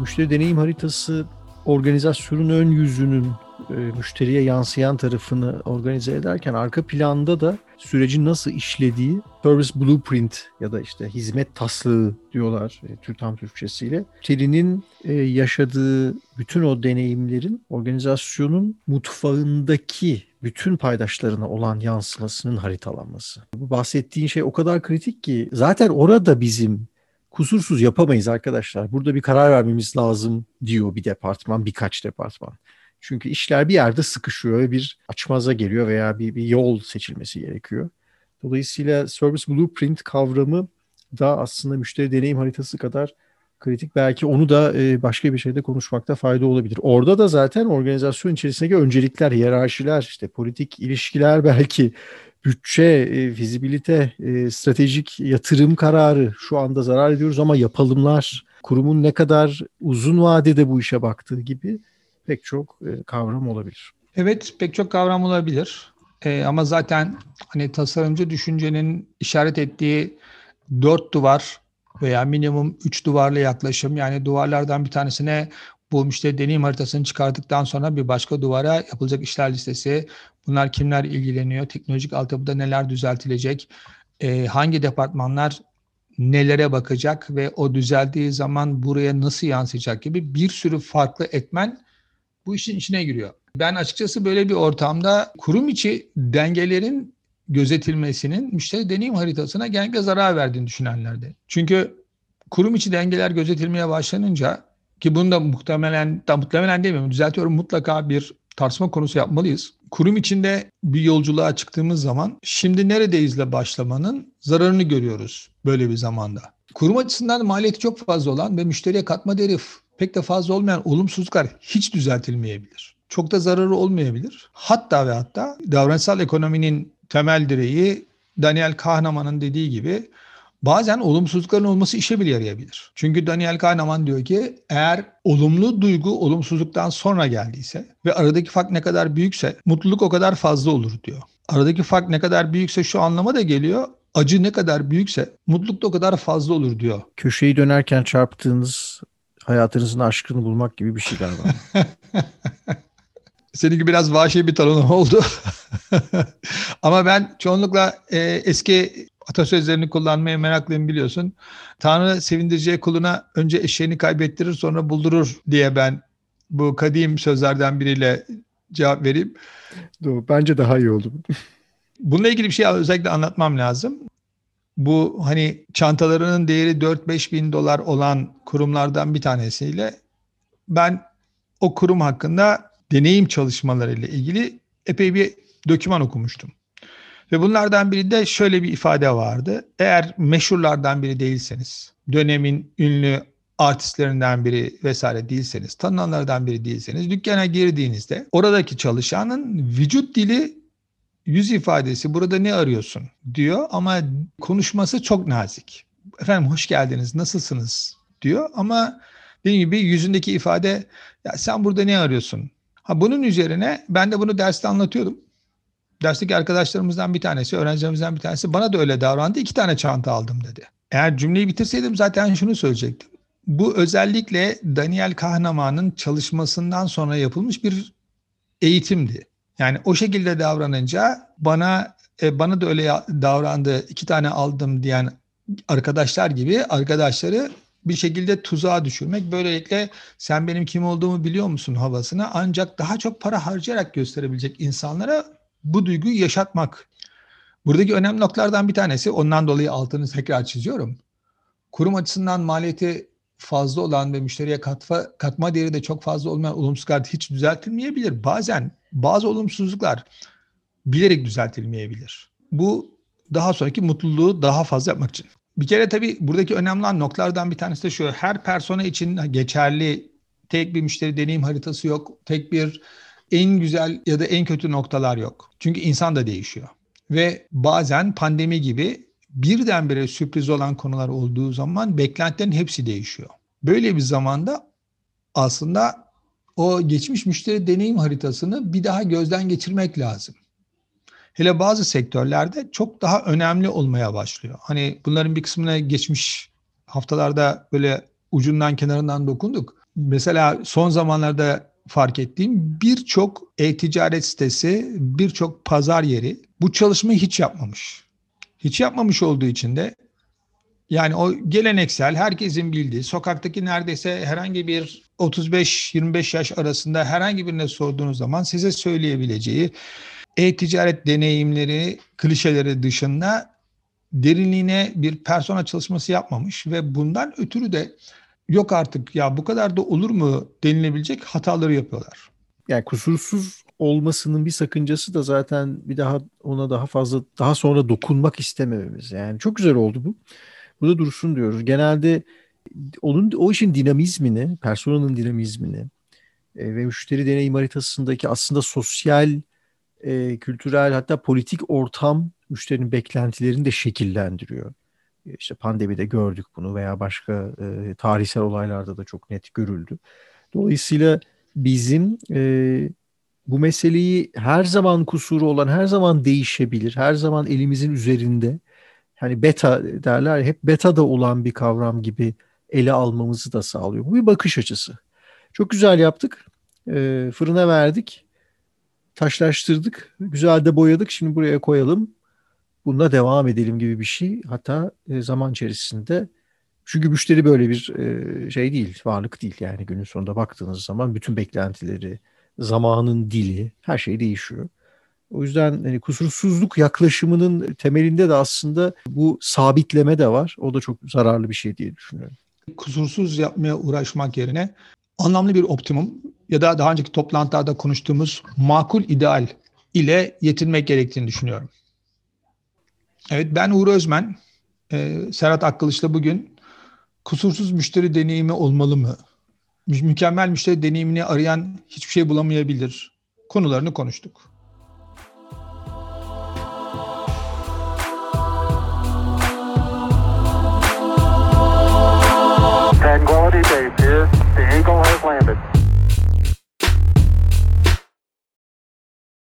müşteri deneyim haritası organizasyonun ön yüzünün müşteriye yansıyan tarafını organize ederken arka planda da sürecin nasıl işlediği service blueprint ya da işte hizmet taslığı diyorlar tam Türkçesiyle. Terinin yaşadığı bütün o deneyimlerin organizasyonun mutfağındaki bütün paydaşlarına olan yansımasının haritalanması. Bu bahsettiğin şey o kadar kritik ki zaten orada bizim kusursuz yapamayız arkadaşlar. Burada bir karar vermemiz lazım diyor bir departman, birkaç departman. Çünkü işler bir yerde sıkışıyor ve bir açmaza geliyor veya bir yol seçilmesi gerekiyor. Dolayısıyla service blueprint kavramı da aslında müşteri deneyim haritası kadar kritik. Belki onu da başka bir şeyde konuşmakta fayda olabilir. Orada da zaten organizasyon içerisindeki öncelikler, hiyerarşiler, işte politik ilişkiler belki, bütçe, fizibilite, stratejik yatırım kararı şu anda zarar ediyoruz ama yapalımlar, kurumun ne kadar uzun vadede bu işe baktığı gibi pek çok kavram olabilir. Evet, pek çok kavram olabilir. Ama zaten hani tasarımcı düşüncenin işaret ettiği 4 duvar veya minimum 3 duvarlı yaklaşım, yani duvarlardan bir tanesine bu müşteri deneyim haritasını çıkardıktan sonra bir başka duvara yapılacak işler listesi, bunlar kimler ilgileniyor, teknolojik altyapıda neler düzeltilecek, hangi departmanlar nelere bakacak ve o düzeldiği zaman buraya nasıl yansıyacak gibi bir sürü farklı etmen bu işin içine giriyor. Ben açıkçası böyle bir ortamda kurum içi dengelerin gözetilmesinin müşteri deneyim haritasına genellikle zarar verdiğini düşünenlerde. Çünkü kurum içi dengeler gözetilmeye başlanınca, ki bunu da muhtemelen demiyorum, düzeltiyorum, mutlaka bir tartışma konusu yapmalıyız. Kurum içinde bir yolculuğa çıktığımız zaman şimdi neredeyizle başlamanın zararını görüyoruz böyle bir zamanda. Kurum açısından maliyeti çok fazla olan ve müşteriye katma değeri pek de fazla olmayan olumsuzluklar hiç düzeltilmeyebilir. Çok da zararı olmayabilir. Hatta ve hatta davranışsal ekonominin temel direği Daniel Kahneman'ın dediği gibi bazen olumsuzlukların olması işe bile yarayabilir. Çünkü Daniel Kahneman diyor ki eğer olumlu duygu olumsuzluktan sonra geldiyse ve aradaki fark ne kadar büyükse mutluluk o kadar fazla olur diyor. Aradaki fark ne kadar büyükse şu anlama da geliyor. Acı ne kadar büyükse mutluluk da o kadar fazla olur diyor. Köşeyi dönerken çarptığınız hayatınızın aşkını bulmak gibi bir şey galiba. Seninki biraz vahşi bir tanım oldu. Ama ben çoğunlukla eski atasözlerini kullanmaya meraklıyım, biliyorsun. Tanrı sevindireceği kuluna önce eşeğini kaybettirir sonra buldurur diye ben bu kadim sözlerden biriyle cevap vereyim. Doğru, bence daha iyi oldu. Bununla ilgili bir şey özellikle anlatmam lazım. Bu hani çantalarının değeri 4-5 bin dolar olan kurumlardan bir tanesiyle ben o kurum hakkında deneyim çalışmalarıyla ilgili epey bir doküman okumuştum. Ve bunlardan birinde şöyle bir ifade vardı. Eğer meşhurlardan biri değilseniz, dönemin ünlü artistlerinden biri vesaire değilseniz, tanınanlardan biri değilseniz, dükkana girdiğinizde oradaki çalışanın vücut dili, yüz ifadesi burada ne arıyorsun diyor ama konuşması çok nazik. Efendim hoş geldiniz, nasılsınız diyor ama dediğim gibi yüzündeki ifade ya sen burada ne arıyorsun? Ha, bunun üzerine ben de bunu derste anlatıyordum. Dersteki arkadaşlarımızdan bir tanesi, öğrencilerimizden bir tanesi bana da öyle davrandı. 2 tane çanta aldım dedi. Eğer cümleyi bitirseydim zaten şunu söyleyecektim. Bu özellikle Daniel Kahneman'ın çalışmasından sonra yapılmış bir eğitimdi. Yani o şekilde davranınca bana da öyle davrandı, 2 tane aldım diyen arkadaşlar gibi arkadaşları bir şekilde tuzağa düşürmek. Böylelikle sen benim kim olduğumu biliyor musun havasına ancak daha çok para harcayarak gösterebilecek insanlara bu duyguyu yaşatmak. Buradaki önemli noktalardan bir tanesi, ondan dolayı altını tekrar çiziyorum. Kurum açısından maliyeti fazla olan ve müşteriye katma değeri de çok fazla olmayan olumsuzluklar hiç düzeltilmeyebilir. Bazen bazı olumsuzluklar bilerek düzeltilmeyebilir. Bu daha sonraki mutluluğu daha fazla yapmak için. Bir kere tabii buradaki önemli olan noktalardan bir tanesi de şu. Her persona için geçerli tek bir müşteri deneyim haritası yok. Tek bir en güzel ya da en kötü noktalar yok. Çünkü insan da değişiyor. Ve bazen pandemi gibi birdenbire sürpriz olan konular olduğu zaman beklentilerin hepsi değişiyor. Böyle bir zamanda aslında o geçmiş müşteri deneyim haritasını bir daha gözden geçirmek lazım. Hele bazı sektörlerde çok daha önemli olmaya başlıyor. Hani bunların bir kısmına geçmiş haftalarda böyle ucundan kenarından dokunduk. Mesela son zamanlarda fark ettiğim birçok e-ticaret sitesi, birçok pazar yeri bu çalışmayı hiç yapmamış. Hiç yapmamış olduğu için de yani o geleneksel, herkesin bildiği, sokaktaki neredeyse herhangi bir 35-25 yaş arasında herhangi birine sorduğunuz zaman size söyleyebileceği e-ticaret deneyimleri, klişeleri dışında derinliğine bir persona çalışması yapmamış ve bundan ötürü de yok artık ya bu kadar da olur mu denilebilecek hataları yapıyorlar. Yani kusursuz olmasının bir sakıncası da zaten bir daha ona daha fazla daha sonra dokunmak istemememiz. Yani çok güzel oldu bu. Burada dursun diyoruz. Genelde o işin dinamizmini, personanın dinamizmini ve müşteri deneyim haritasındaki aslında sosyal, kültürel hatta politik ortam müşterinin beklentilerini de şekillendiriyor. İşte pandemide gördük bunu veya başka tarihsel olaylarda da çok net görüldü. Dolayısıyla bizim bu meseleyi her zaman kusuru olan, her zaman değişebilir, her zaman elimizin üzerinde, hani beta derler, hep beta da olan bir kavram gibi ele almamızı da sağlıyor. Bu bir bakış açısı. Çok güzel yaptık, fırına verdik, taşlaştırdık, güzel de boyadık, şimdi buraya koyalım. Bununla devam edelim gibi bir şey. Hatta zaman içerisinde çünkü müşteri böyle bir şey değil, varlık değil. Yani günün sonunda baktığınız zaman bütün beklentileri, zamanın dili, her şey değişiyor. O yüzden hani kusursuzluk yaklaşımının temelinde de aslında bu sabitleme de var. O da çok zararlı bir şey diye düşünüyorum. Kusursuz yapmaya uğraşmak yerine anlamlı bir optimum ya da daha önceki toplantılarda konuştuğumuz makul ideal ile yetinmek gerektiğini düşünüyorum. Evet, ben Uğur Özmen, Serhat Akkılıç'la bugün kusursuz müşteri deneyimi olmalı mı? Mükemmel müşteri deneyimini arayan hiçbir şey bulamayabilir konularını konuştuk.